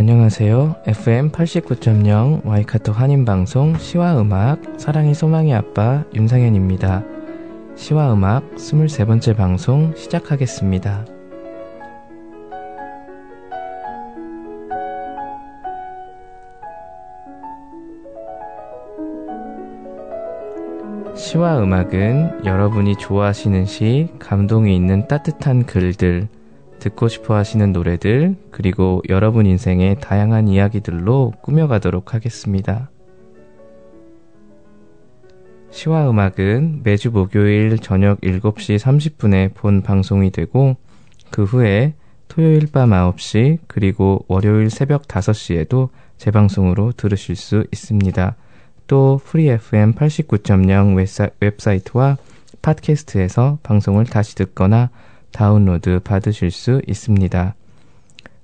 안녕하세요. FM 89.0 와이카토 한인방송 시와 음악 사랑이 소망의 아빠 윤상현입니다. 시와 음악 23번째 방송 시작하겠습니다. 시와 음악은 여러분이 좋아하시는 시, 감동이 있는 따뜻한 글들, 듣고 싶어 하시는 노래들, 그리고 여러분 인생의 다양한 이야기들로 꾸며가도록 하겠습니다. 시와 음악은 매주 목요일 저녁 7시 30분에 본 방송이 되고, 그 후에 토요일 밤 9시 그리고 월요일 새벽 5시에도 재방송으로 들으실 수 있습니다. 또 프리 FM 89.0 웹사이트와 팟캐스트에서 방송을 다시 듣거나 다운로드 받으실 수 있습니다.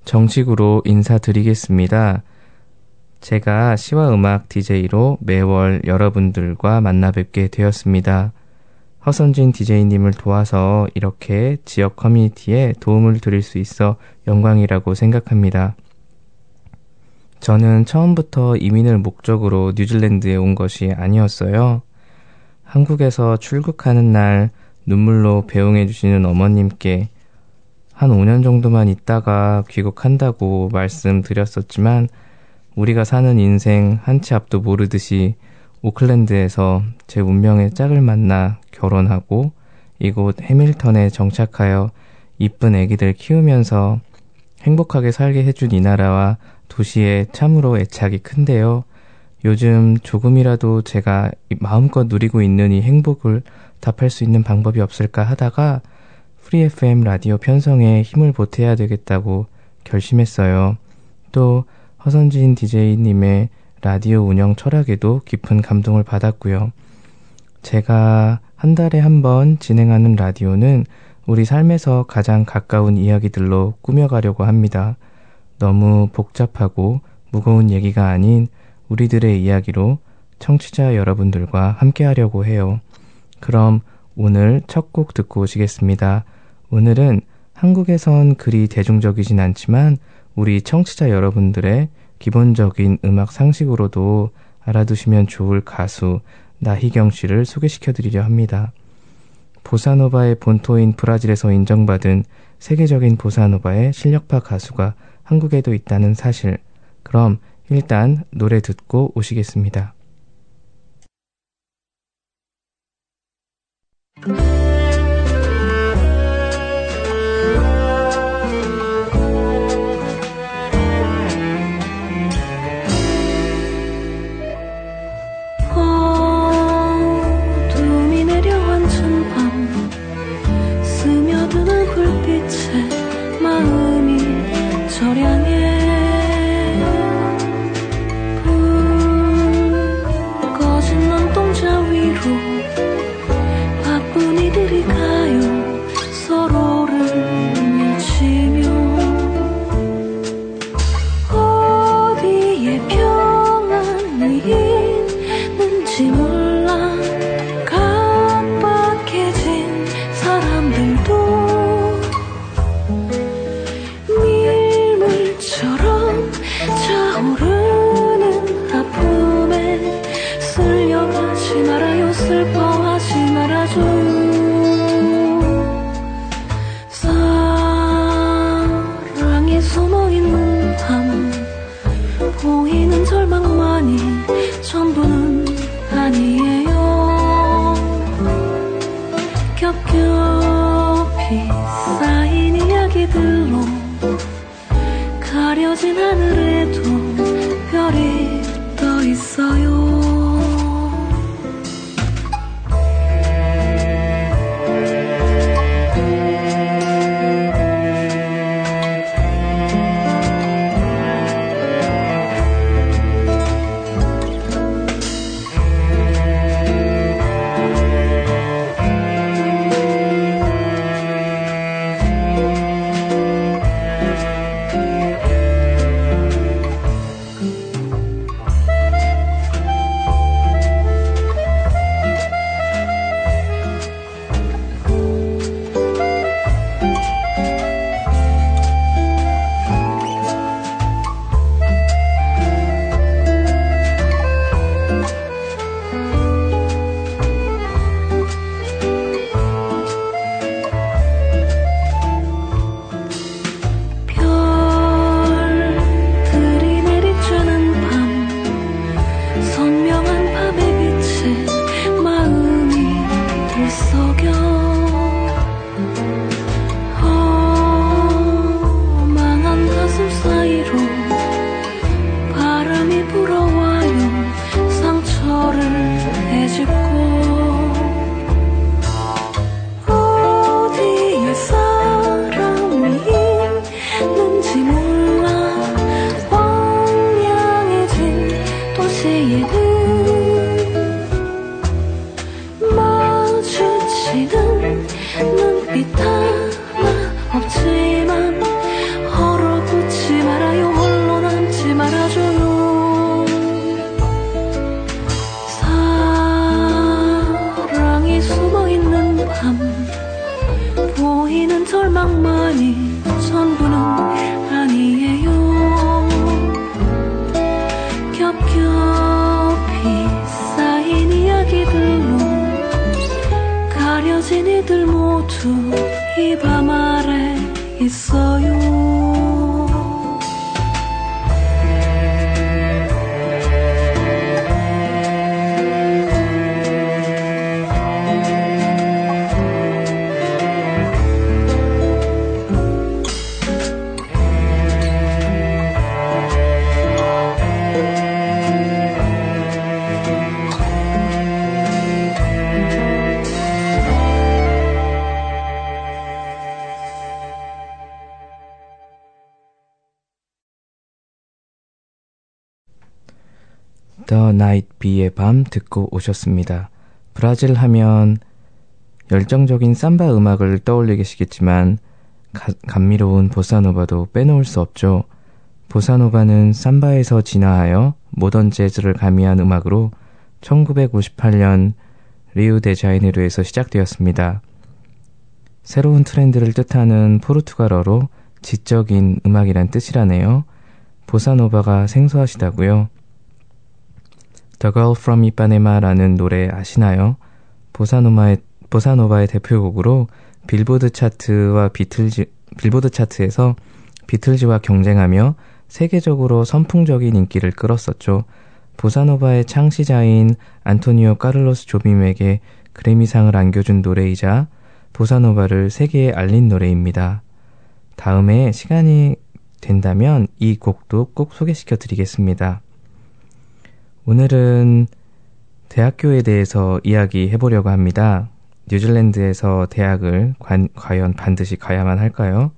정식으로 인사드리겠습니다. 제가 시와 음악 DJ로 매월 여러분들과 만나 뵙게 되었습니다. 허선진 DJ님을 도와서 이렇게 지역 커뮤니티에 도움을 드릴 수 있어 영광이라고 생각합니다. 저는 처음부터 이민을 목적으로 뉴질랜드에 온 것이 아니었어요. 한국에서 출국하는 날 눈물로 배웅해주시는 어머님께 한 5년 정도만 있다가 귀국한다고 말씀드렸었지만, 우리가 사는 인생 한 치 앞도 모르듯이 오클랜드에서 제 운명의 짝을 만나 결혼하고 이곳 해밀턴에 정착하여 이쁜 애기들 키우면서 행복하게 살게 해준 이 나라와 도시에 참으로 애착이 큰데요. 요즘 조금이라도 제가 마음껏 누리고 있는 이 행복을 답할 수 있는 방법이 없을까 하다가 프리 FM 라디오 편성에 힘을 보태야 되겠다고 결심했어요. 또 허선진 DJ님의 라디오 운영 철학에도 깊은 감동을 받았고요. 제가 한 달에 한 번 진행하는 라디오는 우리 삶에서 가장 가까운 이야기들로 꾸며가려고 합니다. 너무 복잡하고 무거운 얘기가 아닌 우리들의 이야기로 청취자 여러분들과 함께하려고 해요. 그럼 오늘 첫 곡 듣고 오시겠습니다. 오늘은 한국에선 그리 대중적이진 않지만 우리 청취자 여러분들의 기본적인 음악 상식으로도 알아두시면 좋을 가수 나희경 씨를 소개시켜드리려 합니다. 보사노바의 본토인 브라질에서 인정받은 세계적인 보사노바의 실력파 가수가 한국에도 있다는 사실. 그럼 일단 노래 듣고 오시겠습니다. 어둠이 내려온 전밤 스며드는 불빛에 마음이 저량해. The Night B의 밤 듣고 오셨습니다. 브라질 하면 열정적인 삼바 음악을 떠올리게 시겠지만 감미로운 보사노바도 빼놓을 수 없죠. 보사노바는 삼바에서 진화하여 모던 재즈를 가미한 음악으로 1958년 리우데자네이루에서 시작되었습니다. 새로운 트렌드를 뜻하는 포르투갈어로 지적인 음악이란 뜻이라네요. 보사노바가 생소하시다고요? The Girl From Ipanema라는 노래 아시나요? 보사노바의 대표곡으로 빌보드 차트에서 비틀즈와 경쟁하며 세계적으로 선풍적인 인기를 끌었었죠. 보사노바의 창시자인 안토니오 카를로스 조빔에게 그래미상을 안겨준 노래이자 보사노바를 세계에 알린 노래입니다. 다음에 시간이 된다면 이 곡도 꼭 소개시켜 드리겠습니다. 오늘은 대학교에 대해서 이야기해보려고 합니다. 뉴질랜드에서 대학을 과연 반드시 가야만 할까요?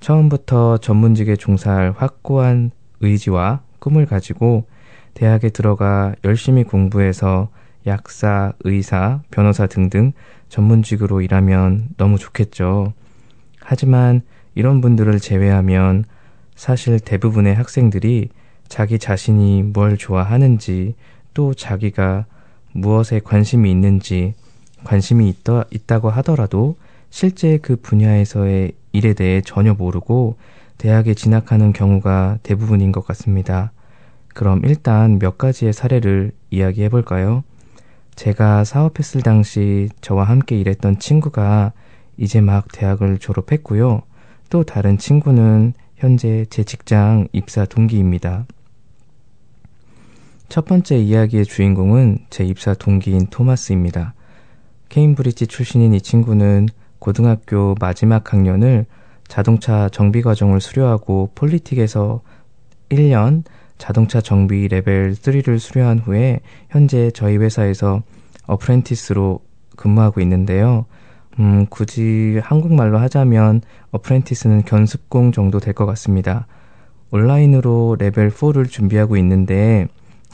처음부터 전문직에 종사할 확고한 의지와 꿈을 가지고 대학에 들어가 열심히 공부해서 약사, 의사, 변호사 등등 전문직으로 일하면 너무 좋겠죠. 하지만 이런 분들을 제외하면 사실 대부분의 학생들이 자기 자신이 뭘 좋아하는지 또 자기가 무엇에 관심이 있는지 있다고 하더라도 실제 그 분야에서의 일에 대해 전혀 모르고 대학에 진학하는 경우가 대부분인 것 같습니다. 그럼 일단 몇 가지의 사례를 이야기해 볼까요? 제가 사업했을 당시 저와 함께 일했던 친구가 이제 막 대학을 졸업했고요. 또 다른 친구는 현재 제 직장 입사 동기입니다. 첫 번째 이야기의 주인공은 제 입사 동기인 토마스입니다. 케임브리지 출신인 이 친구는 고등학교 마지막 학년을 자동차 정비 과정을 수료하고 폴리틱에서 1년 자동차 정비 레벨 3를 수료한 후에 현재 저희 회사에서 어프렌티스로 근무하고 있는데요. 굳이 한국말로 하자면 어프렌티스는 견습공 정도 될 것 같습니다. 온라인으로 레벨 4를 준비하고 있는데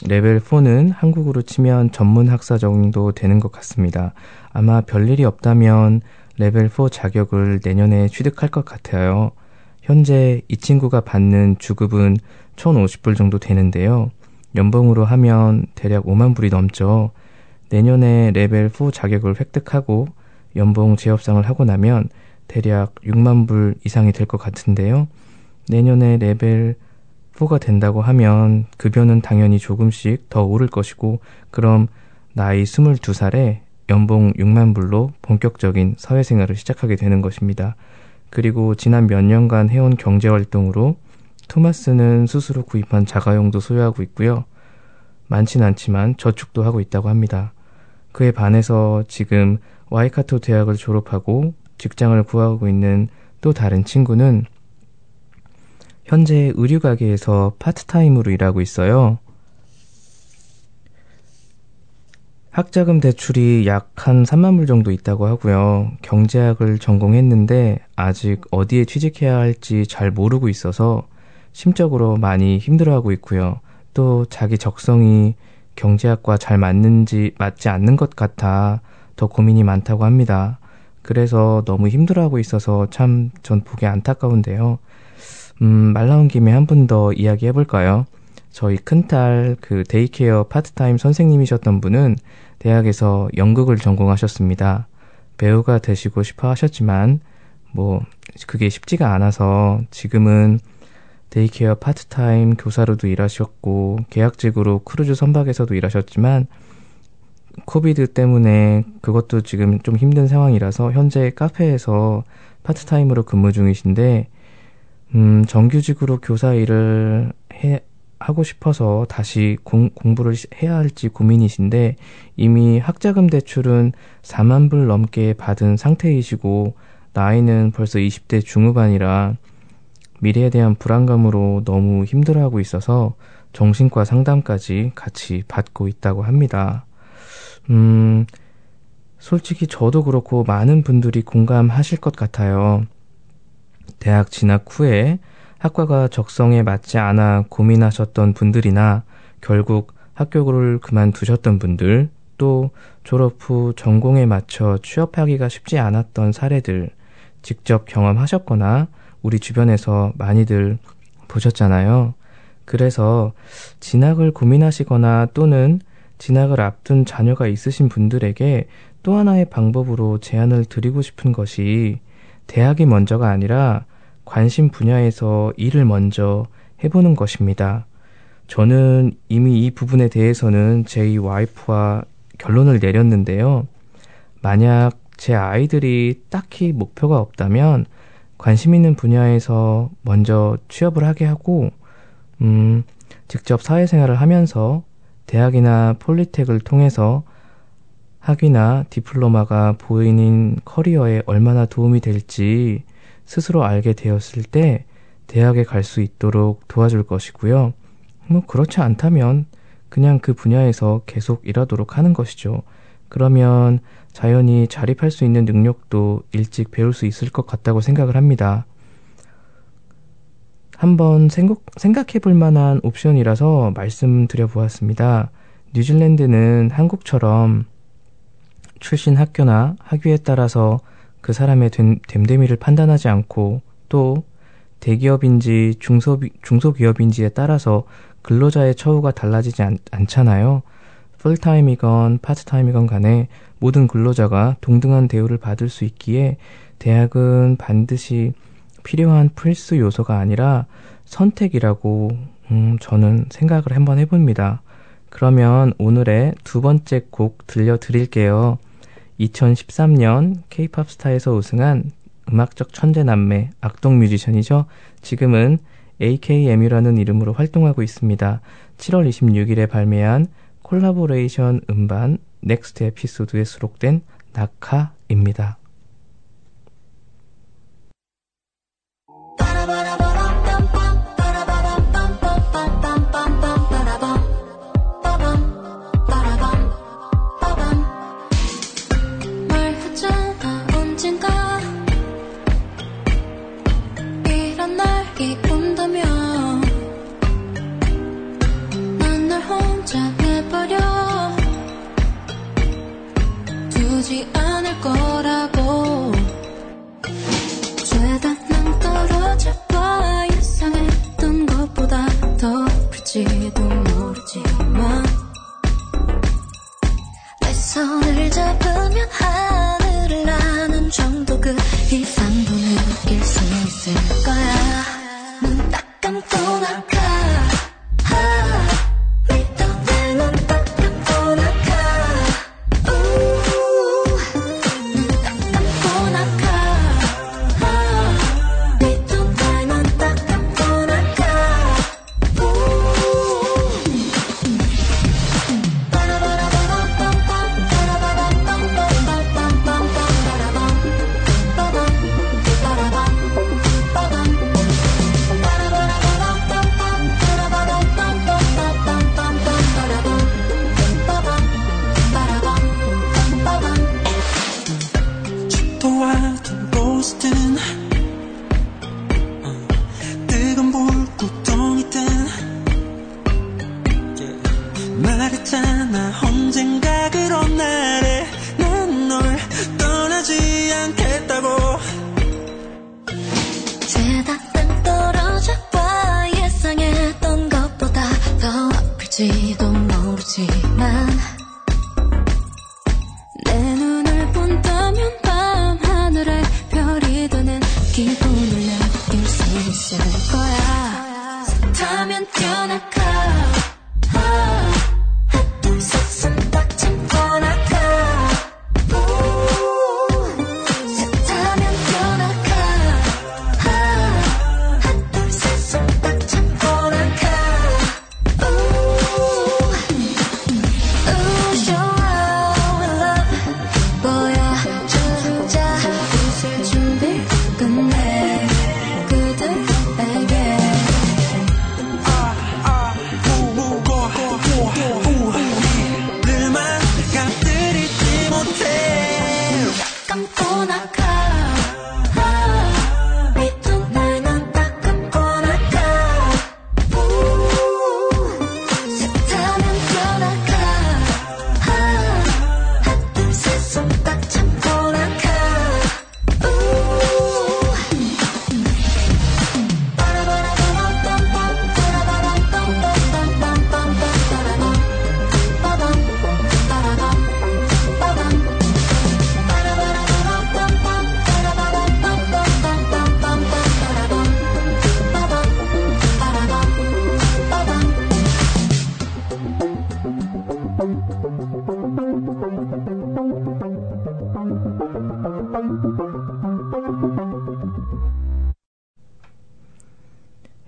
레벨 4는 한국으로 치면 전문 학사 정도 되는 것 같습니다. 아마 별일이 없다면 레벨 4 자격을 내년에 취득할 것 같아요. 현재 이 친구가 받는 주급은 1,050불 정도 되는데요. 연봉으로 하면 대략 5만 불이 넘죠. 내년에 레벨 4 자격을 획득하고 연봉 제협상을 하고 나면 대략 6만 불 이상이 될 것 같은데요. 내년에 레벨 4가 된다고 하면 급여는 당연히 조금씩 더 오를 것이고 그럼 나이 22살에 연봉 6만 불로 본격적인 사회생활을 시작하게 되는 것입니다. 그리고 지난 몇 년간 해온 경제활동으로 토마스는 스스로 구입한 자가용도 소유하고 있고요. 많진 않지만 저축도 하고 있다고 합니다. 그에 반해서 지금 와이카토 대학을 졸업하고 직장을 구하고 있는 또 다른 친구는 현재 의류 가게에서 파트타임으로 일하고 있어요. 학자금 대출이 약 한 3만 불 정도 있다고 하고요. 경제학을 전공했는데 아직 어디에 취직해야 할지 잘 모르고 있어서 심적으로 많이 힘들어하고 있고요. 또 자기 적성이 경제학과 잘 맞지 않는 것 같아 더 고민이 많다고 합니다. 그래서 너무 힘들어하고 있어서 참 전 보기 안타까운데요. 말 나온 김에 한 분 더 이야기해볼까요? 저희 큰딸 그 데이케어 파트타임 선생님이셨던 분은 대학에서 연극을 전공하셨습니다. 배우가 되시고 싶어 하셨지만 뭐 그게 쉽지가 않아서 지금은 데이케어 파트타임 교사로도 일하셨고 계약직으로 크루즈 선박에서도 일하셨지만 코비드 때문에 그것도 지금 좀 힘든 상황이라서 현재 카페에서 파트타임으로 근무 중이신데 정규직으로 교사 일을 하고 싶어서 다시 공부를 해야 할지 고민이신데 이미 학자금 대출은 4만 불 넘게 받은 상태이시고 나이는 벌써 20대 중후반이라 미래에 대한 불안감으로 너무 힘들어하고 있어서 정신과 상담까지 같이 받고 있다고 합니다. 솔직히 저도 그렇고 많은 분들이 공감하실 것 같아요. 대학 진학 후에 학과가 적성에 맞지 않아 고민하셨던 분들이나 결국 학교를 그만두셨던 분들, 또 졸업 후 전공에 맞춰 취업하기가 쉽지 않았던 사례들 직접 경험하셨거나 우리 주변에서 많이들 보셨잖아요. 그래서 진학을 고민하시거나 또는 진학을 앞둔 자녀가 있으신 분들에게 또 하나의 방법으로 제안을 드리고 싶은 것이 대학이 먼저가 아니라 관심 분야에서 일을 먼저 해보는 것입니다. 저는 이미 이 부분에 대해서는 저희 와이프와 결론을 내렸는데요. 만약 제 아이들이 딱히 목표가 없다면 관심 있는 분야에서 먼저 취업을 하게 하고 직접 사회생활을 하면서 대학이나 폴리텍을 통해서 학위나 디플로마가 본인 커리어에 얼마나 도움이 될지 스스로 알게 되었을 때 대학에 갈 수 있도록 도와줄 것이고요. 뭐 그렇지 않다면 그냥 그 분야에서 계속 일하도록 하는 것이죠. 그러면 자연히 자립할 수 있는 능력도 일찍 배울 수 있을 것 같다고 생각을 합니다. 한번 생각해 볼 만한 옵션이라서 말씀드려 보았습니다. 뉴질랜드는 한국처럼 출신 학교나 학위에 따라서 그 사람의 됨됨이를 판단하지 않고 또 대기업인지 중소기업인지에 따라서 근로자의 처우가 달라지지 않잖아요. 풀타임이건 파트타임이건 간에 모든 근로자가 동등한 대우를 받을 수 있기에 대학은 반드시 필요한 필수 요소가 아니라 선택이라고 저는 생각을 한번 해봅니다. 그러면 오늘의 두 번째 곡 들려드릴게요. 2013년 K-POP 스타에서 우승한 음악적 천재 남매, 악동 뮤지션이죠. 지금은 AKMU라는 이름으로 활동하고 있습니다. 7월 26일에 발매한 콜라보레이션 음반 넥스트 에피소드에 수록된 낙하입니다. 지도 모르지만 내 손을 잡으면 하늘을 나는 정도 그 이상도 느낄 수 있을 거야. 눈 딱 감고 나가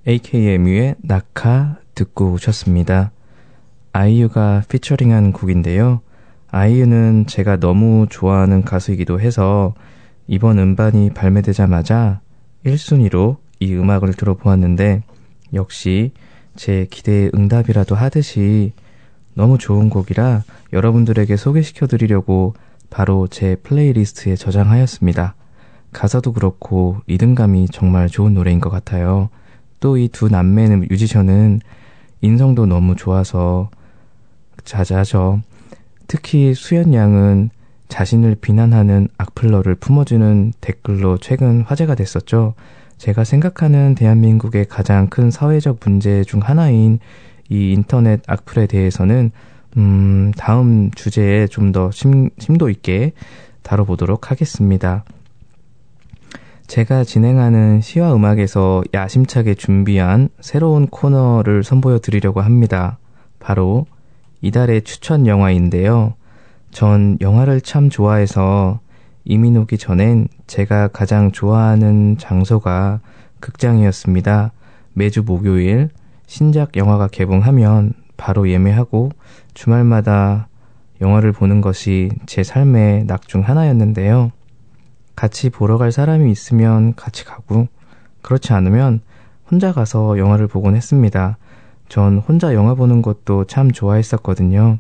AKMU의 낙하 듣고 오셨습니다. 아이유가 피처링한 곡인데요. 아이유는 제가 너무 좋아하는 가수이기도 해서 이번 음반이 발매되자마자 1순위로 이 음악을 들어보았는데 역시 제 기대에 응답이라도 하듯이 너무 좋은 곡이라 여러분들에게 소개시켜드리려고 바로 제 플레이리스트에 저장하였습니다. 가사도 그렇고 리듬감이 정말 좋은 노래인 것 같아요. 또 이 두 남매 뮤지션은 인성도 너무 좋아서 자자하죠. 특히 수연 양은 자신을 비난하는 악플러를 품어주는 댓글로 최근 화제가 됐었죠. 제가 생각하는 대한민국의 가장 큰 사회적 문제 중 하나인 이 인터넷 악플에 대해서는 다음 주제에 좀 더 심도 있게 다뤄보도록 하겠습니다. 제가 진행하는 시와 음악에서 야심차게 준비한 새로운 코너를 선보여 드리려고 합니다. 바로 이달의 추천 영화인데요. 전 영화를 참 좋아해서 이민 오기 전엔 제가 가장 좋아하는 장소가 극장이었습니다. 매주 목요일 신작 영화가 개봉하면 바로 예매하고 주말마다 영화를 보는 것이 제 삶의 낙 중 하나였는데요. 같이 보러 갈 사람이 있으면 같이 가고 그렇지 않으면 혼자 가서 영화를 보곤 했습니다. 전 혼자 영화 보는 것도 참 좋아했었거든요.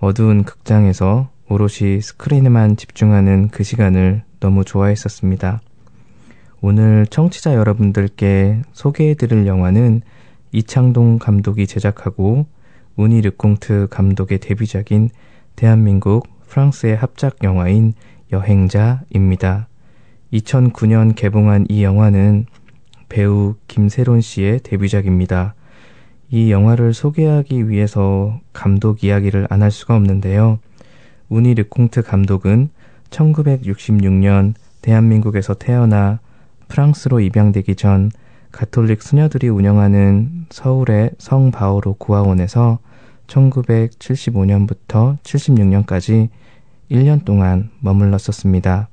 어두운 극장에서 오롯이 스크린에만 집중하는 그 시간을 너무 좋아했었습니다. 오늘 청취자 여러분들께 소개해드릴 영화는 이창동 감독이 제작하고 우니 르콩트 감독의 데뷔작인 대한민국 프랑스의 합작 영화인 여행자입니다. 2009년 개봉한 이 영화는 배우 김세론 씨의 데뷔작입니다. 이 영화를 소개하기 위해서 감독 이야기를 안 할 수가 없는데요. 우니 르콩트 감독은 1966년 대한민국에서 태어나 프랑스로 입양되기 전 가톨릭 수녀들이 운영하는 서울의 성 바오로 고아원에서 1975년부터 76년까지 1년 동안 머물렀었습니다.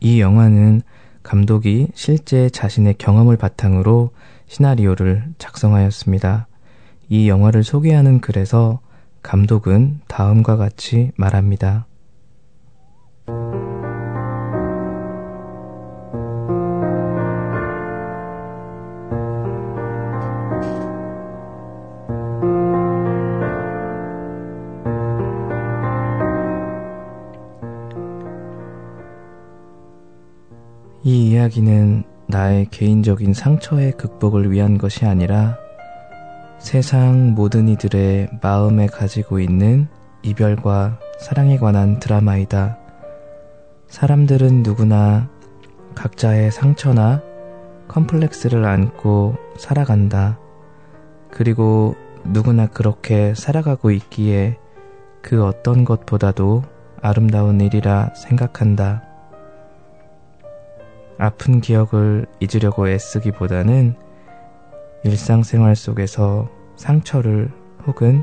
이 영화는 감독이 실제 자신의 경험을 바탕으로 시나리오를 작성하였습니다. 이 영화를 소개하는 글에서 감독은 다음과 같이 말합니다. 이 이야기는 나의 개인적인 상처의 극복을 위한 것이 아니라 세상 모든 이들의 마음에 가지고 있는 이별과 사랑에 관한 드라마이다. 사람들은 누구나 각자의 상처나 컴플렉스를 안고 살아간다. 그리고 누구나 그렇게 살아가고 있기에 그 어떤 것보다도 아름다운 일이라 생각한다. 아픈 기억을 잊으려고 애쓰기보다는 일상생활 속에서 상처를 혹은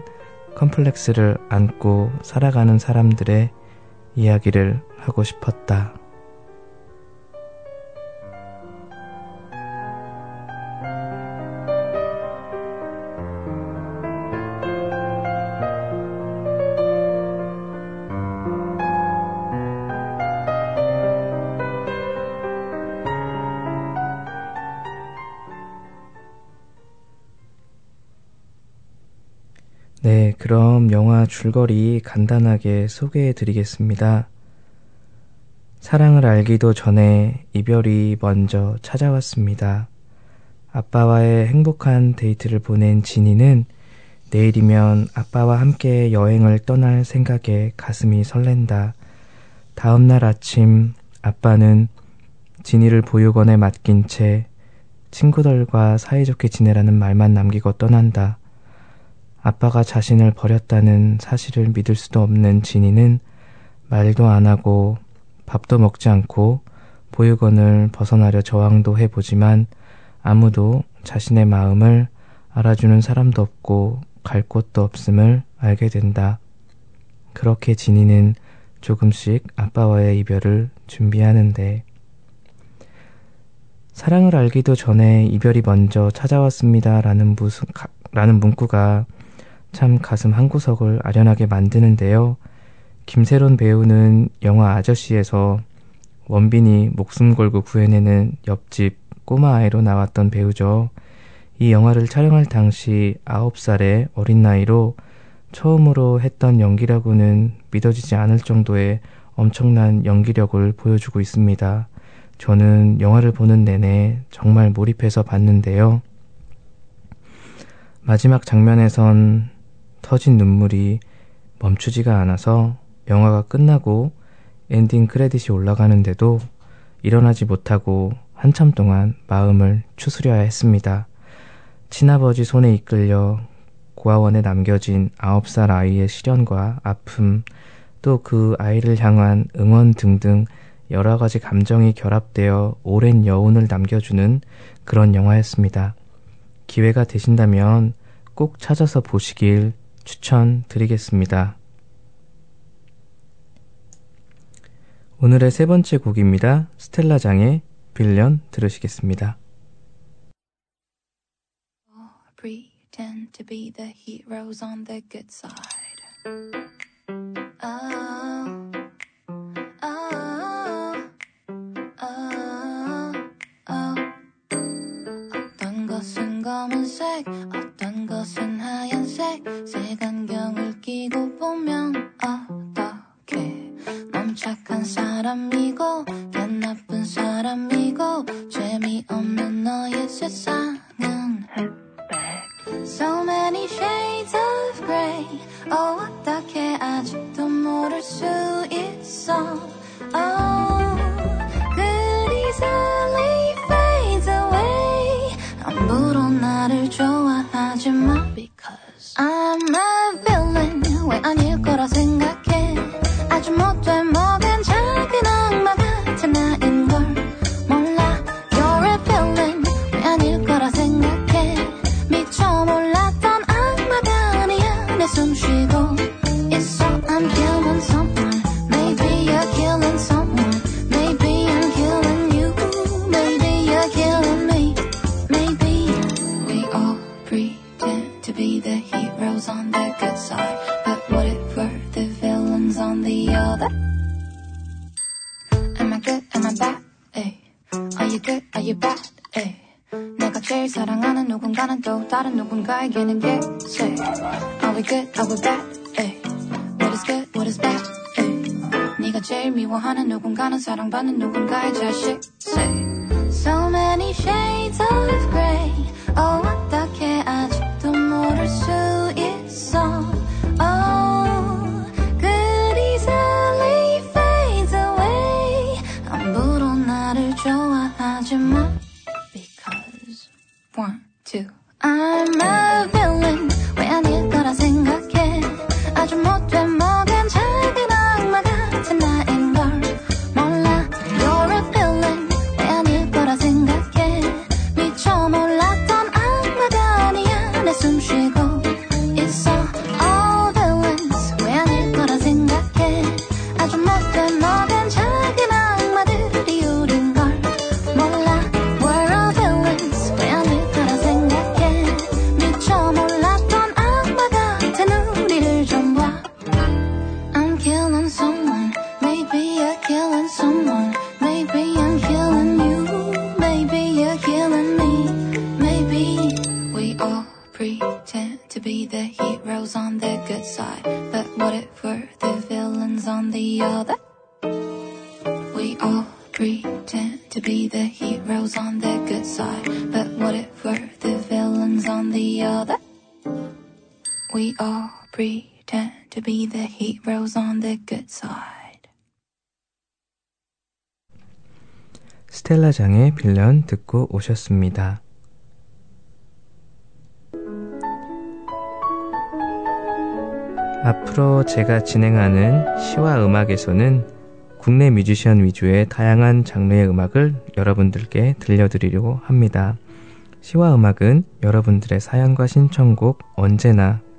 컴플렉스를 안고 살아가는 사람들의 이야기를 하고 싶었다. 네, 그럼 영화 줄거리 간단하게 소개해드리겠습니다. 사랑을 알기도 전에 이별이 먼저 찾아왔습니다. 아빠와의 행복한 데이트를 보낸 진이는 내일이면 아빠와 함께 여행을 떠날 생각에 가슴이 설렌다. 다음날 아침 아빠는 진이를 보육원에 맡긴 채 친구들과 사이좋게 지내라는 말만 남기고 떠난다. 아빠가 자신을 버렸다는 사실을 믿을 수도 없는 진이는 말도 안 하고 밥도 먹지 않고 보육원을 벗어나려 저항도 해보지만 아무도 자신의 마음을 알아주는 사람도 없고 갈 곳도 없음을 알게 된다. 그렇게 진이는 조금씩 아빠와의 이별을 준비하는데 사랑을 알기도 전에 이별이 먼저 찾아왔습니다. 라는 문구가 참 가슴 한구석을 아련하게 만드는데요. 김새론 배우는 영화 아저씨에서 원빈이 목숨 걸고 구해내는 옆집 꼬마아이로 나왔던 배우죠. 이 영화를 촬영할 당시 9살의 어린 나이로 처음으로 했던 연기라고는 믿어지지 않을 정도의 엄청난 연기력을 보여주고 있습니다. 저는 영화를 보는 내내 정말 몰입해서 봤는데요. 마지막 장면에선 터진 눈물이 멈추지가 않아서 영화가 끝나고 엔딩 크레딧이 올라가는데도 일어나지 못하고 한참 동안 마음을 추스려야 했습니다. 친아버지 손에 이끌려 고아원에 남겨진 9살 아이의 시련과 아픔, 또 그 아이를 향한 응원 등등 여러 가지 감정이 결합되어 오랜 여운을 남겨주는 그런 영화였습니다. 기회가 되신다면 꼭 찾아서 보시길 추천드리겠습니다. 오늘의 세 번째 곡입니다. 스텔라장의 빌런 들으시겠습니다. Pretend to be the heroes on the good side. 어떤 것은 검은색, 어떤 것은 하얀색. 색안경을 끼고 보면 어떡해. 넌 착한 사람이고, 난 나쁜 사람이고, 재미없는 너의 세상은 흑백. So many shades of grey. 어떻게 아직도 모를 수 있어. Goodies only fades away. 함부로 나를 좋아하지 마. Because I'm a villain. 왜 아닐 거라 생각해. 아주 못돼 먹은 작은 악마 같은 나인 걸 몰라. You're a villain. 왜 아닐 거라 생각해. 미처 몰랐던 악마가 아니야. 내 숨 쉬고 있어. I'm human someone. Maybe you're killing someone. Maybe I'm killing you. Maybe you're killing me. Maybe we all pretend to be the heroes on the good side. But what if we're the villains on the other? Am I good? Am I bad? Ay. Are you good? Are you bad? Ay. 내가 제일 사랑하는 누군가는 또 다른 누군가에게는 예세. Are we good? Are we bad? Ay. What is good? What is bad? Ay. 네가 제일 미워하는 누군가는 사랑받는 누군가의 자식세. So many shades of grey. 어떻게 아직도 모를 수 있어. Oh, good easily fades away. 함부로 나를 좋아하지 마. Because 1, 2 I'm a villain. 왜 아닐 거라 생각해. 아주 못돼 먹은 작은 악마 같은 나인 걸 몰라. You're a villain. 왜 아닐 거라 생각해. 미처 몰랐던 악마가 아니야. 내 숨 쉬고 있어. All villains. 왜 아닐 거라 생각해. 아주 못돼 먹은 작은 악마들이 우린 걸 몰라. We're a villains. 왜 아닐 거라 생각해. 미처 몰랐던 악마 같은 우리를 좀 봐. I'm killing someone. Maybe you're killing someone. Maybe I'm killing you. Maybe you're killing me. Maybe we all pretend to be the heroes on the good side. But what if we're the villains on the other? We all pretend to be the heroes on the good side. But what if we're the villains on the other? We all pretend to be the heroes on the good side. 스텔라장의 빌런 듣고 오셨습니다. 앞으로 제가 진행하는 시와 음악에서는 국내 뮤지션 위주의 다양한 장르의 음악을 여러분들께 들려드리려고 합니다. 시와 음악은 여러분들의 사연과 신청곡 언제나